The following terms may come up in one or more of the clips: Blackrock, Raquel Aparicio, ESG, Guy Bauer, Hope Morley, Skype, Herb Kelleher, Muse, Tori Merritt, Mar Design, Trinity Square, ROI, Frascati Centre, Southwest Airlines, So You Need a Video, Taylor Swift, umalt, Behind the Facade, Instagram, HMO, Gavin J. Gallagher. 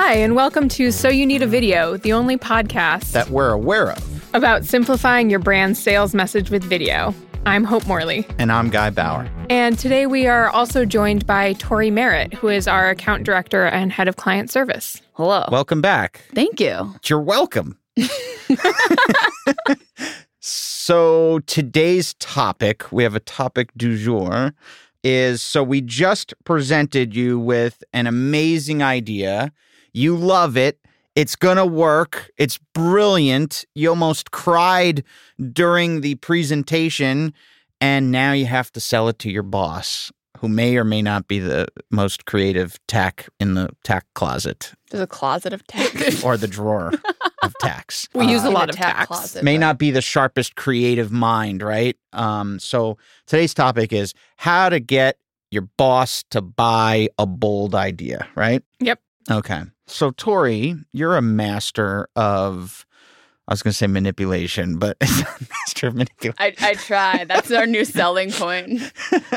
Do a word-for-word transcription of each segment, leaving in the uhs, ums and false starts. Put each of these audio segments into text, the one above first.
Hi, and welcome to So You Need a Video, the only podcast that we're aware of about simplifying your brand's sales message with video. I'm Hope Morley. And I'm Guy Bauer. And today we are also joined by Tori Merritt, who is our account director and head of client service. Hello. Welcome back. Thank you. You're welcome. So today's topic, we have a topic du jour, is so we just presented you with an amazing idea. You love it. It's going to work. It's brilliant. You almost cried during the presentation, and now you have to sell it to your boss, who may or may not be the most creative tack in the tack closet. There's a closet of tack. Or the drawer of tacks. We uh, use a lot of tack tacks. Closet, may but... not be the sharpest creative mind, right? Um, so today's topic is how to get your boss to buy a bold idea, right? Yep. Okay. So, Tori, you're a master of, I was going to say manipulation, but it's not master of manipulation. I, I try. That's our new selling point.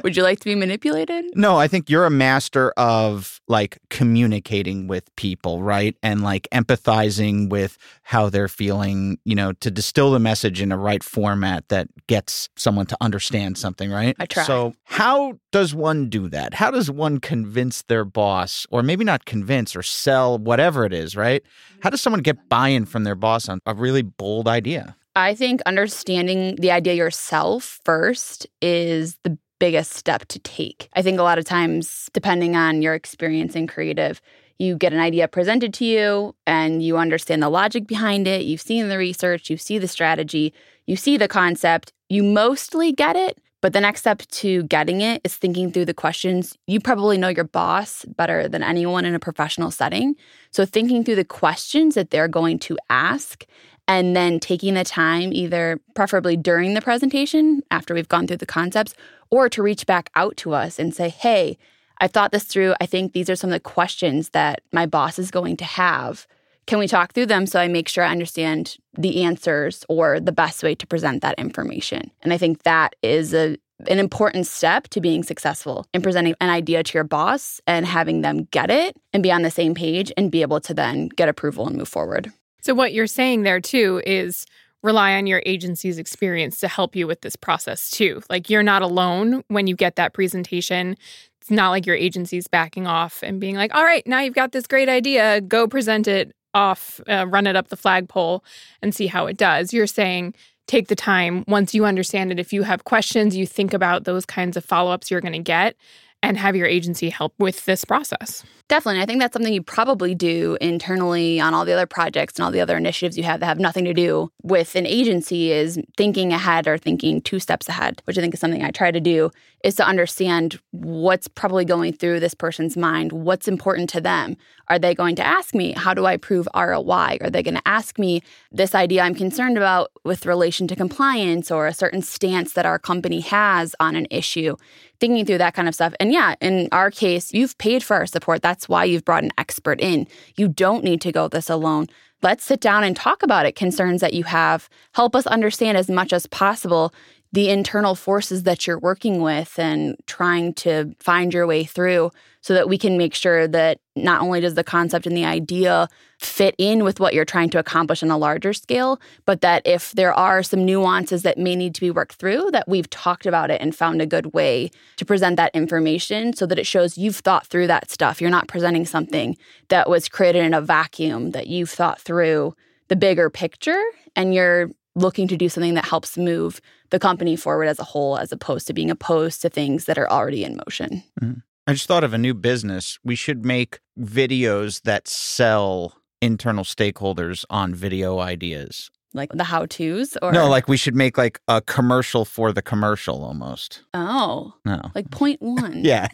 Would you like to be manipulated? No, I think you're a master of, like, communicating with people, right? And, like, empathizing with how they're feeling, you know, to distill the message in a right format that gets someone to understand something, right? I try. So how does one do that? How does one convince their boss, or maybe not convince or sell, whatever it is, right? How does someone get buy-in from their boss on a really bold idea? I think understanding the idea yourself first is the biggest step to take. I think a lot of times, depending on your experience in creative, you get an idea presented to you and you understand the logic behind it. You've seen the research, you see the strategy, you see the concept, you mostly get it. But the next step to getting it is thinking through the questions. You probably know your boss better than anyone in a professional setting. So thinking through the questions that they're going to ask and then taking the time, either preferably during the presentation after we've gone through the concepts, or to reach back out to us and say, hey, I thought this through. I think these are some of the questions that my boss is going to have. Can we talk through them so I make sure I understand the answers or the best way to present that information? And I think that is a, an important step to being successful in presenting an idea to your boss and having them get it and be on the same page and be able to then get approval and move forward. So what you're saying there, too, is rely on your agency's experience to help you with this process, too. Like, you're not alone when you get that presentation. It's not like your agency's backing off and being like, all right, now you've got this great idea. Go present it. off, uh, run it up the flagpole and see how it does. You're saying take the time. Once you understand it, if you have questions, you think about those kinds of follow-ups you're going to get and have your agency help with this process. Definitely. I think that's something you probably do internally on all the other projects and all the other initiatives you have that have nothing to do with an agency, is thinking ahead or thinking two steps ahead, which I think is something I try to do, is to understand what's probably going through this person's mind, what's important to them. Are they going to ask me, how do I prove R O I? Are they going to ask me this idea I'm concerned about with relation to compliance or a certain stance that our company has on an issue? Thinking through that kind of stuff. And yeah, in our case, you've paid for our support. That's why you've brought an expert in. You don't need to go this alone. Let's sit down and talk about it, concerns that you have. Help us understand as much as possible the internal forces that you're working with and trying to find your way through so that we can make sure that not only does the concept and the idea fit in with what you're trying to accomplish on a larger scale, but that if there are some nuances that may need to be worked through, that we've talked about it and found a good way to present that information so that it shows you've thought through that stuff. You're not presenting something that was created in a vacuum, that you've thought through the bigger picture and you're looking to do something that helps move the company forward as a whole, as opposed to being opposed to things that are already in motion. Mm-hmm. I just thought of a new business. We should make videos that sell internal stakeholders on video ideas. Like the how-tos? Or no, like we should make like a commercial for the commercial almost. Oh. No. Like point one. Yeah.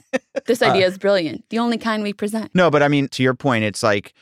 This idea uh, is brilliant. The only kind we present. No, but I mean, to your point, it's like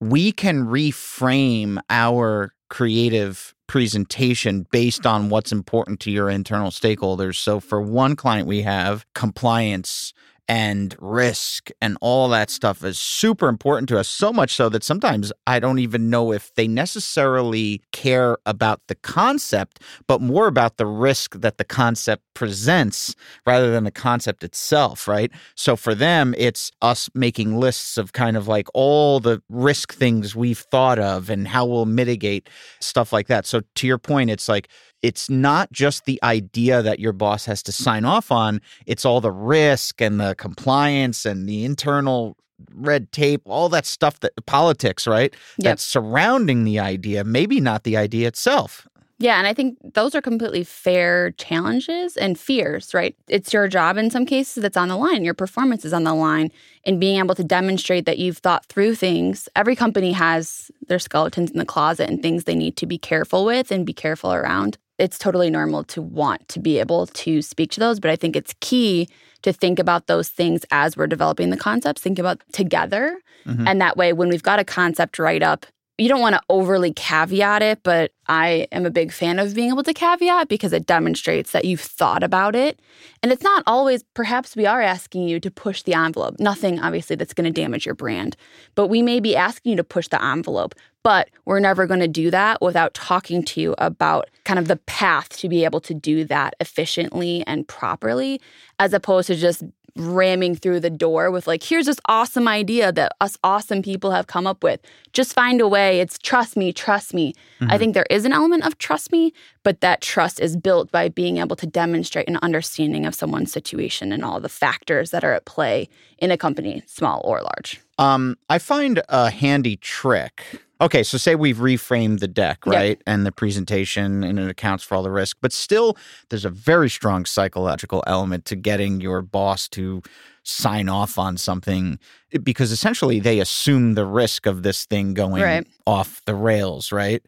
we can reframe our creative presentation based on what's important to your internal stakeholders. So for one client we have, compliance and risk and all that stuff is super important to us, so much so that sometimes I don't even know if they necessarily care about the concept, but more about the risk that the concept presents rather than the concept itself, right? So for them, it's us making lists of kind of like all the risk things we've thought of and how we'll mitigate stuff like that. So to your point, it's like, it's not just the idea that your boss has to sign off on, it's all the risk and the compliance and the internal red tape, all that stuff, that politics, right? Yep. That's surrounding the idea, maybe not the idea itself. Yeah, and I think those are completely fair challenges and fears, right? It's your job in some cases that's on the line. Your performance is on the line. And being able to demonstrate that you've thought through things. Every company has their skeletons in the closet and things they need to be careful with and be careful around. It's totally normal to want to be able to speak to those, but I think it's key to think about those things as we're developing the concepts, think about together. Mm-hmm. And that way, when we've got a concept write up, you don't want to overly caveat it, but I am a big fan of being able to caveat because it demonstrates that you've thought about it. And it's not always, perhaps we are asking you to push the envelope. Nothing, obviously, that's going to damage your brand. But we may be asking you to push the envelope. But we're never going to do that without talking to you about kind of the path to be able to do that efficiently and properly, as opposed to just ramming through the door with like, here's this awesome idea that us awesome people have come up with. Just find a way. It's trust me, trust me. Mm-hmm. I think there is an element of trust me, but that trust is built by being able to demonstrate an understanding of someone's situation and all the factors that are at play in a company, small or large. Um, I find a handy trick. Okay, so say we've reframed the deck, right? Yep. And the presentation, and it accounts for all the risk. But still, there's a very strong psychological element to getting your boss to sign off on something, because essentially they assume the risk of this thing going right off the rails, right?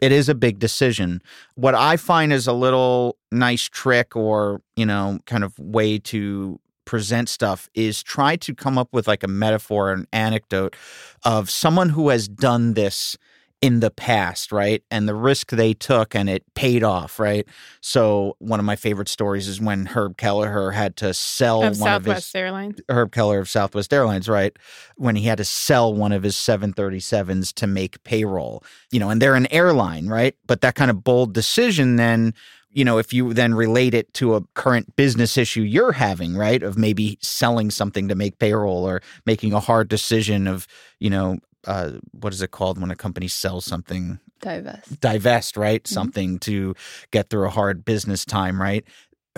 It is a big decision. What I find is a little nice trick or, you know, kind of way to present stuff is try to come up with like a metaphor or an anecdote of someone who has done this in the past, right? And the risk they took and it paid off, right? So one of my favorite stories is when Herb Kelleher had to sell of one of his— Southwest Airlines. Herb Kelleher of Southwest Airlines, right? When he had to sell one of his seven thirty-sevens to make payroll, you know, and they're an airline, right? But that kind of bold decision then— you know, if you then relate it to a current business issue you're having, right, of maybe selling something to make payroll or making a hard decision of, you know, uh, what is it called when a company sells something? Divest. Divest, right? Mm-hmm. Something to get through a hard business time, right?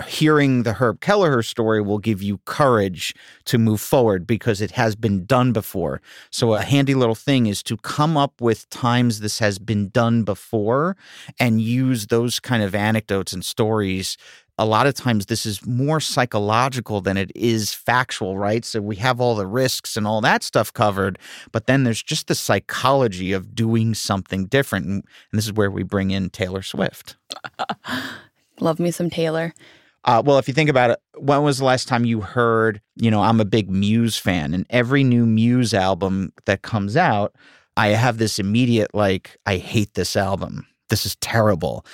Hearing the Herb Kelleher story will give you courage to move forward because it has been done before. So a handy little thing is to come up with times this has been done before and use those kind of anecdotes and stories. A lot of times this is more psychological than it is factual, right? So we have all the risks and all that stuff covered, but then there's just the psychology of doing something different. And this is where we bring in Taylor Swift. Love me some Taylor. Uh, well, if you think about it, when was the last time you heard, you know, I'm a big Muse fan, and every new Muse album that comes out, I have this immediate, like, I hate this album. This is terrible.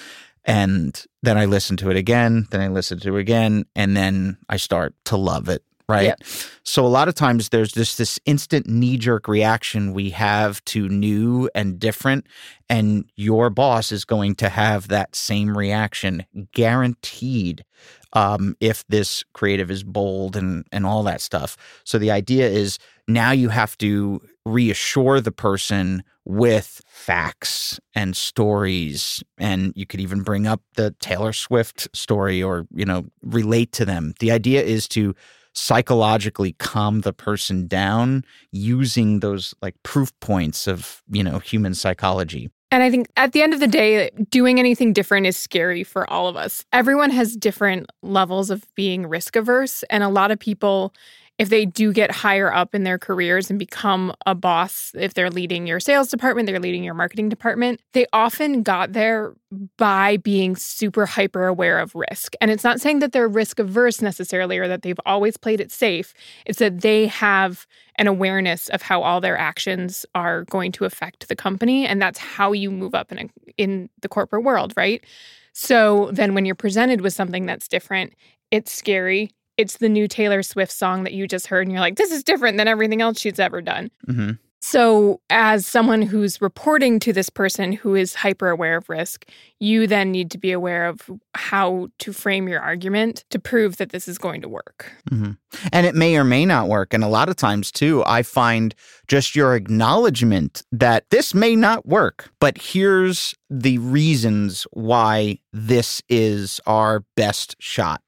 And then I listen to it again, then I listen to it again, and then I start to love it, right? Yep. So a lot of times there's just this instant knee-jerk reaction we have to new and different, and your boss is going to have that same reaction, guaranteed, um, if this creative is bold and, and all that stuff. So the idea is now you have to reassure the person with facts and stories, and you could even bring up the Taylor Swift story or, you know, relate to them. The idea is to psychologically calm the person down using those like proof points of, you know, human psychology. And I think at the end of the day, doing anything different is scary for all of us. Everyone has different levels of being risk averse. And a lot of people, if they do get higher up in their careers and become a boss, if they're leading your sales department, they're leading your marketing department, they often got there by being super hyper aware of risk. And it's not saying that they're risk averse necessarily or that they've always played it safe. It's that they have an awareness of how all their actions are going to affect the company. And that's how you move up in a, in the corporate world, right? So then when you're presented with something that's different, it's scary. it's the new Taylor Swift song that you just heard, and you're like, this is different than everything else she's ever done. Mm-hmm. So as someone who's reporting to this person who is hyper-aware of risk, you then need to be aware of how to frame your argument to prove that this is going to work. Mm-hmm. And it may or may not work. And a lot of times, too, I find just your acknowledgement that this may not work, but here's the reasons why this is our best shot.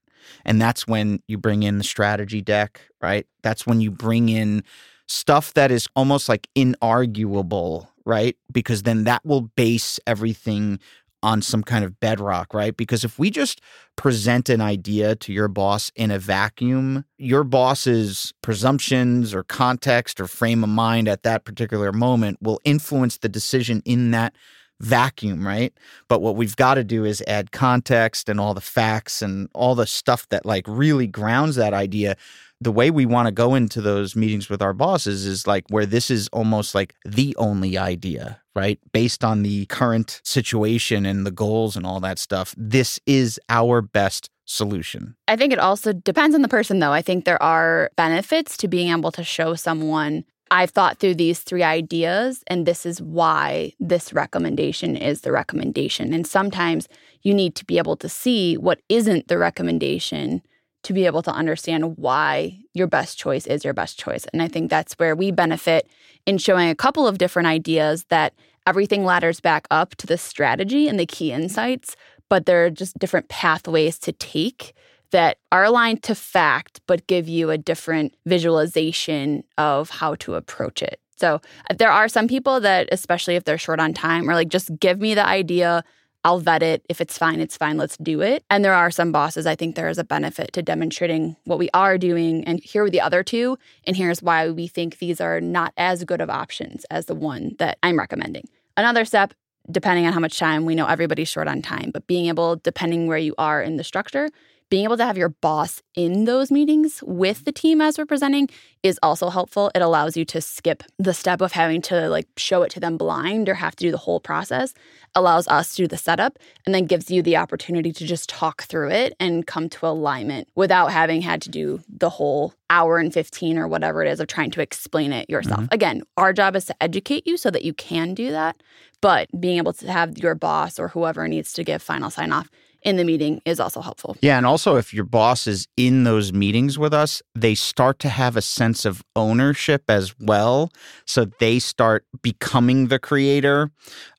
And that's when you bring in the strategy deck, right? That's when you bring in stuff that is almost like inarguable, right? Because then that will base everything on some kind of bedrock, right? Because if we just present an idea to your boss in a vacuum, your boss's presumptions or context or frame of mind at that particular moment will influence the decision in that vacuum, right? But what we've got to do is add context and all the facts and all the stuff that like really grounds that idea. The way we want to go into those meetings with our bosses is like where this is almost like the only idea, right? Based on the current situation and the goals and all that stuff, this is our best solution. I think it also depends on the person, though. I think there are benefits to being able to show someone, I've thought through these three ideas, and this is why this recommendation is the recommendation. And sometimes you need to be able to see what isn't the recommendation to be able to understand why your best choice is your best choice. And I think that's where we benefit in showing a couple of different ideas that everything ladders back up to the strategy and the key insights, but there are just different pathways to take that are aligned to fact, but give you a different visualization of how to approach it. So there are some people that, especially if they're short on time, are like, just give me the idea, I'll vet it. If it's fine, it's fine, let's do it. And there are some bosses, I think there is a benefit to demonstrating what we are doing, and here are the other two, and here's why we think these are not as good of options as the one that I'm recommending. Another step, depending on how much time, we know everybody's short on time, but being able, depending where you are in the structure, being able to have your boss in those meetings with the team as we're presenting is also helpful. It allows you to skip the step of having to like show it to them blind or have to do the whole process. Allows us to do the setup and then gives you the opportunity to just talk through it and come to alignment without having had to do the whole hour and fifteen or whatever it is of trying to explain it yourself. Mm-hmm. Again, our job is to educate you so that you can do that. But being able to have your boss or whoever needs to give final sign off in the meeting is also helpful. Yeah, and also if your boss is in those meetings with us, they start to have a sense of ownership as well. So they start becoming the creator.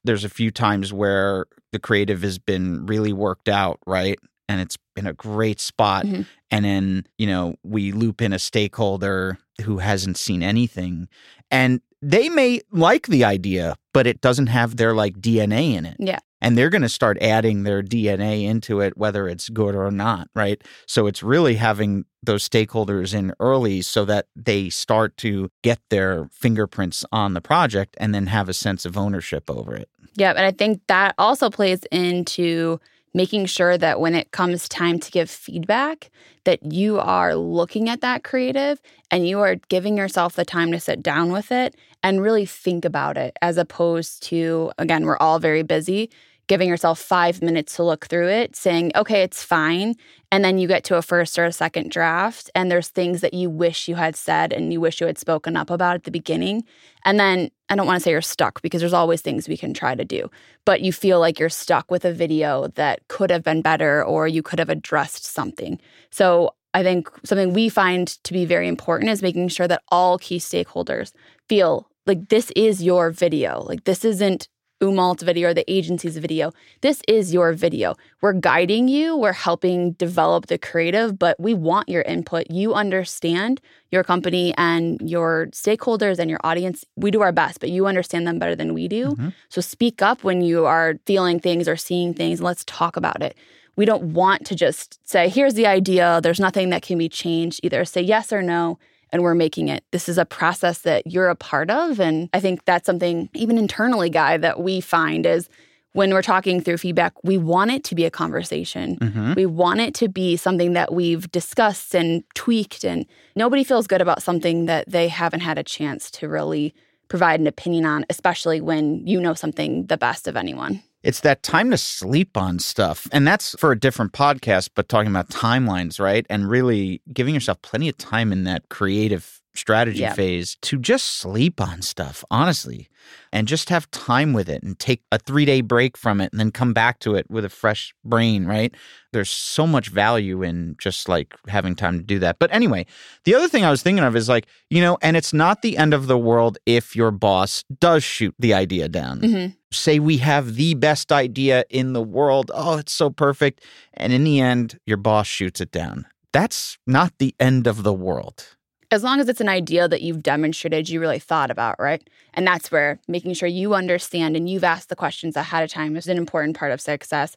There's a few times where the creative has been really worked out, right? And it's been a great spot. Mm-hmm. And then, you know, we loop in a stakeholder who hasn't seen anything. And they may like the idea, but it doesn't have their like D N A in it. Yeah. And they're going to start adding their D N A into it, whether it's good or not, right? So it's really having those stakeholders in early so that they start to get their fingerprints on the project and then have a sense of ownership over it. Yeah, and I think that also plays into making sure that when it comes time to give feedback, that you are looking at that creative and you are giving yourself the time to sit down with it and really think about it, as opposed to, again, we're all very busy, giving yourself five minutes to look through it, saying, okay, it's fine. And then you get to a first or a second draft, and there's things that you wish you had said and you wish you had spoken up about at the beginning. And then I don't want to say you're stuck, because there's always things we can try to do, but you feel like you're stuck with a video that could have been better or you could have addressed something. So I think something we find to be very important is making sure that all key stakeholders feel like this is your video. Like this isn't Umalt's video or the agency's video. This is your video. We're guiding you. We're helping develop the creative, but we want your input. You understand your company and your stakeholders and your audience. We do our best, but you understand them better than we do. Mm-hmm. So speak up when you are feeling things or seeing things, and let's talk about it. We don't want to just say, here's the idea. There's nothing that can be changed. Either say yes or no, and we're making it. This is a process that you're a part of. And I think that's something even internally, Guy, that we find is when we're talking through feedback, we want it to be a conversation. Mm-hmm. We want it to be something that we've discussed and tweaked. And nobody feels good about something that they haven't had a chance to really provide an opinion on, especially when you know something the best of anyone. It's that time to sleep on stuff. And that's for a different podcast, but talking about timelines, right? And really giving yourself plenty of time in that creative strategy yeah. phase to just sleep on stuff, honestly, and just have time with it and take a three-day break from it and then come back to it with a fresh brain, right? There's so much value in just like having time to do that. But anyway, the other thing I was thinking of is like, you know, and it's not the end of the world if your boss does shoot the idea down. Mm-hmm. Say we have the best idea in the world. Oh, it's so perfect. And in the end, your boss shoots it down. That's not the end of the world. As long as it's an idea that you've demonstrated you really thought about, right? And that's where making sure you understand and you've asked the questions ahead of time is an important part of success.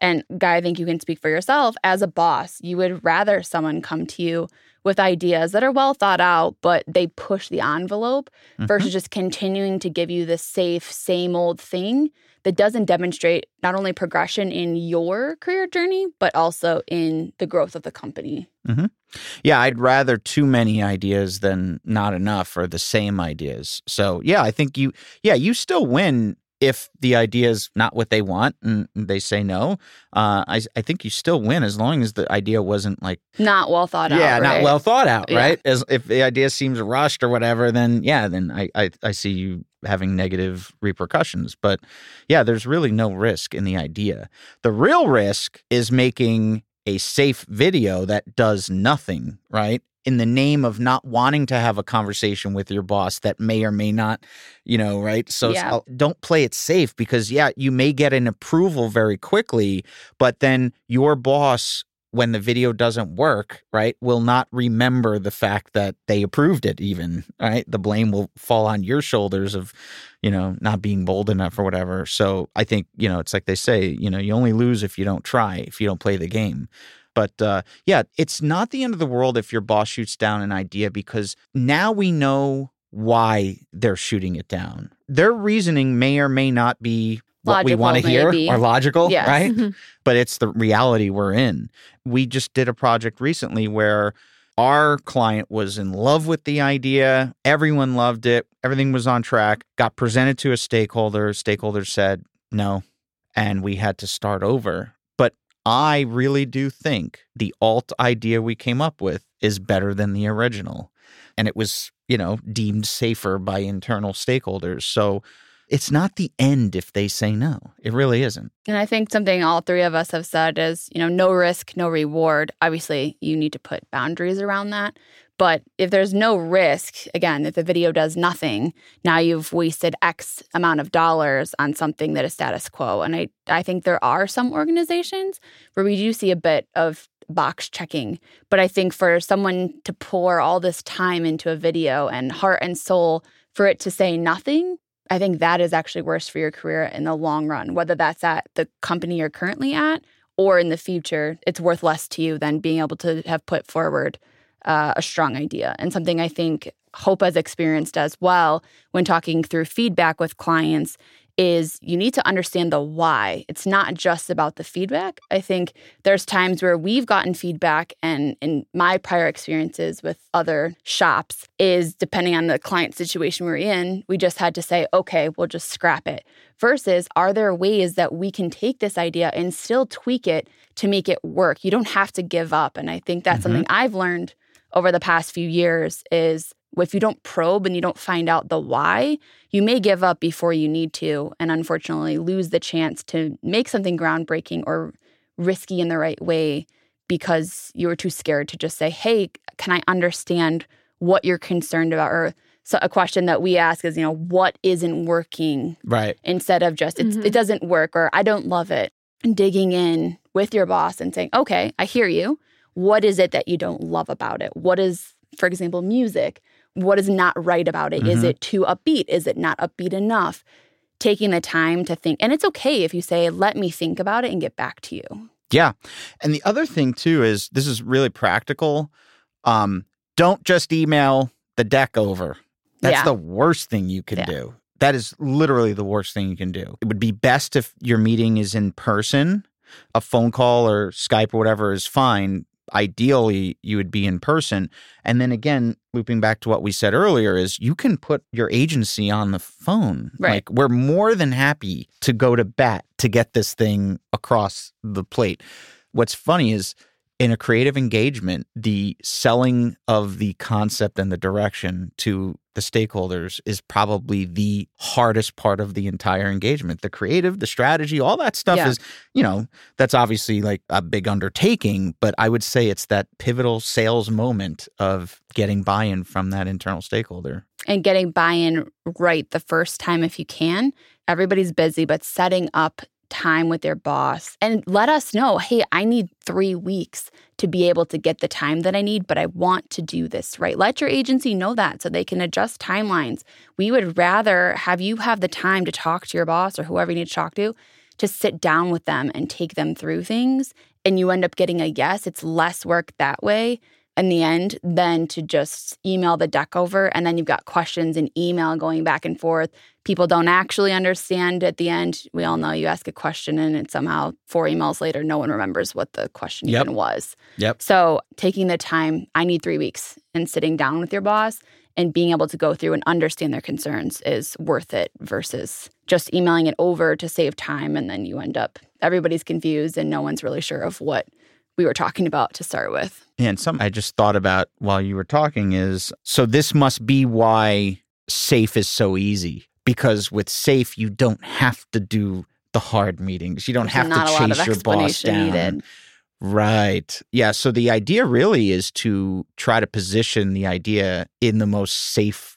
And Guy, I think you can speak for yourself. As a boss, you would rather someone come to you with ideas that are well thought out, but they push the envelope mm-hmm. versus just continuing to give you the safe, same old thing that doesn't demonstrate not only progression in your career journey, but also in the growth of the company. Mm-hmm. Yeah, I'd rather too many ideas than not enough or the same ideas. So yeah, I think you, yeah, you still win if the idea is not what they want and they say no. Uh, I, I think you still win as long as the idea wasn't like... Not well thought out, Yeah, right? not well thought out, yeah. right? As, if the idea seems rushed or whatever, then yeah, then I, I, I see you having negative repercussions. But yeah, there's really no risk in the idea. The real risk is making a safe video that does nothing, right? In the name of not wanting to have a conversation with your boss that may or may not, you know, right? So, yeah. so don't play it safe because, yeah, you may get an approval very quickly, but then your boss, when the video doesn't work, right, will not remember the fact that they approved it even, right? The blame will fall on your shoulders of, you know, not being bold enough or whatever. So I think, you know, it's like they say, you know, you only lose if you don't try, if you don't play the game. But uh, yeah, it's not the end of the world if your boss shoots down an idea because now we know why they're shooting it down. Their reasoning may or may not be what logical, we want to hear or logical, yes. right? But it's the reality we're in. We just did a project recently where our client was in love with the idea. Everyone loved it. Everything was on track. Got presented to a stakeholder. Stakeholder said no. And we had to start over. I really do think the alt idea we came up with is better than the original. And it was, you know, deemed safer by internal stakeholders. So it's not the end if they say no. It really isn't. And I think something all three of us have said is, you know, no risk, no reward. Obviously, you need to put boundaries around that. But if there's no risk, again, if the video does nothing, now you've wasted X amount of dollars on something that is status quo. And I, I think there are some organizations where we do see a bit of box checking. But I think for someone to pour all this time into a video and heart and soul for it to say nothing, I think that is actually worse for your career in the long run, whether that's at the company you're currently at or in the future. It's worth less to you than being able to have put forward Uh, a strong idea, and something I think Hope has experienced as well when talking through feedback with clients is you need to understand the why. It's not just about the feedback. I think there's times where we've gotten feedback, and in my prior experiences with other shops is depending on the client situation we're in, we just had to say, okay, we'll just scrap it. Versus, are there ways that we can take this idea and still tweak it to make it work? You don't have to give up. And I think that's mm-hmm. something I've learned over the past few years is if you don't probe and you don't find out the why, you may give up before you need to and unfortunately lose the chance to make something groundbreaking or risky in the right way because you were too scared to just say, hey, can I understand what you're concerned about? Or so a question that we ask is, you know, what isn't working? Right. Instead of just, it's, mm-hmm. it doesn't work or I don't love it. And digging in with your boss and saying, okay, I hear you. What is it that you don't love about it? What is, for example, music? What is not right about it? Mm-hmm. Is it too upbeat? Is it not upbeat enough? Taking the time to think. And it's okay if you say, let me think about it and get back to you. Yeah. And the other thing, too, is this is really practical. Um, don't just email the deck over. That's yeah. the worst thing you can yeah. do. That is literally the worst thing you can do. It would be best if your meeting is in person. A phone call or Skype or whatever is fine. ideally you would be in person. And then again, looping back to what we said earlier, is you can put your agency on the phone. Right. Like, we're more than happy to go to bat to get this thing across the plate. What's funny is, in a creative engagement, the selling of the concept and the direction to the stakeholders is probably the hardest part of the entire engagement. The creative, the strategy, all that stuff yeah. is, you know, that's obviously like a big undertaking, but I would say it's that pivotal sales moment of getting buy-in from that internal stakeholder. And getting buy-in right the first time if you can. Everybody's busy, but setting up time with their boss and let us know, hey, I need three weeks to be able to get the time that I need, but I want to do this right. Let your agency know that so they can adjust timelines. We would rather have you have the time to talk to your boss or whoever you need to talk to, to sit down with them and take them through things, and you end up getting a yes. It's less work that way in the end than to just email the deck over, and then you've got questions and email going back and forth. People don't actually understand at the end. We all know you ask a question and it's somehow four emails later, no one remembers what the question yep. even was. Yep. So taking the time, I need three weeks, and sitting down with your boss and being able to go through and understand their concerns is worth it versus just emailing it over to save time, and then you end up, everybody's confused and no one's really sure of what we were talking about to start with. And something I just thought about while you were talking is, so this must be why SAFE is so easy. Because with SAFE, you don't have to do the hard meetings. You don't have to chase your boss down. Needed. Right. Yeah. So the idea really is to try to position the idea in the most safe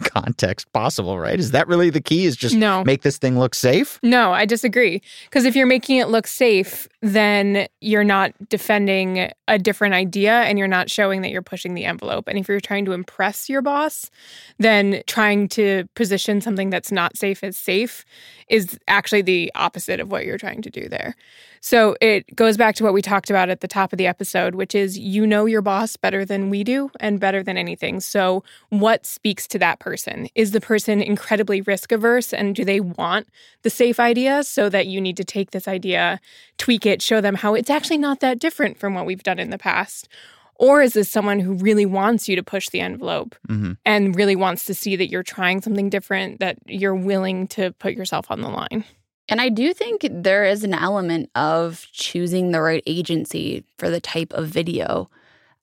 context possible, right? Is that really the key, is just no. make this thing look safe? No, I disagree. Because if you're making it look safe, then you're not defending a different idea and you're not showing that you're pushing the envelope. And if you're trying to impress your boss, then trying to position something that's not safe as safe is actually the opposite of what you're trying to do there. So it goes back to what we talked about at the top of the episode, which is you know your boss better than we do and better than anything. So what speaks to that person? Is the person incredibly risk averse, and do they want the safe idea so that you need to take this idea, tweak it, show them how it's actually not that different from what we've done in the past? Or is this someone who really wants you to push the envelope mm-hmm. and really wants to see that you're trying something different, that you're willing to put yourself on the line? And I do think there is an element of choosing the right agency for the type of video.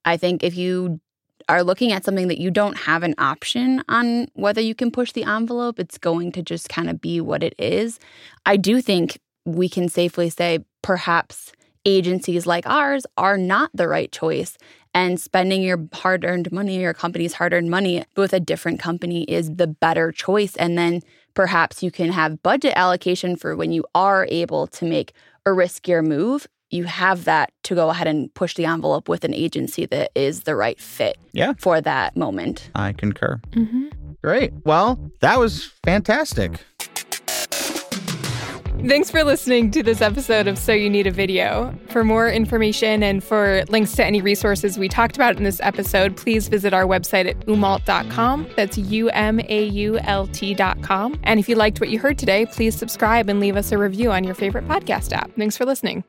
I think if you are looking at something that you don't have an option on whether you can push the envelope, it's going to just kind of be what it is. I do think we can safely say perhaps agencies like ours are not the right choice, and spending your hard-earned money, your company's hard-earned money with a different company is the better choice. And then perhaps you can have budget allocation for when you are able to make a riskier move. You have that to go ahead and push the envelope with an agency that is the right fit yeah. for that moment. I concur. Mm-hmm. Great. Well, that was fantastic. Thanks for listening to this episode of So You Need a Video. For more information and for links to any resources we talked about in this episode, please visit our website at umalt dot com. That's U M A U L T dot com. And if you liked what you heard today, please subscribe and leave us a review on your favorite podcast app. Thanks for listening.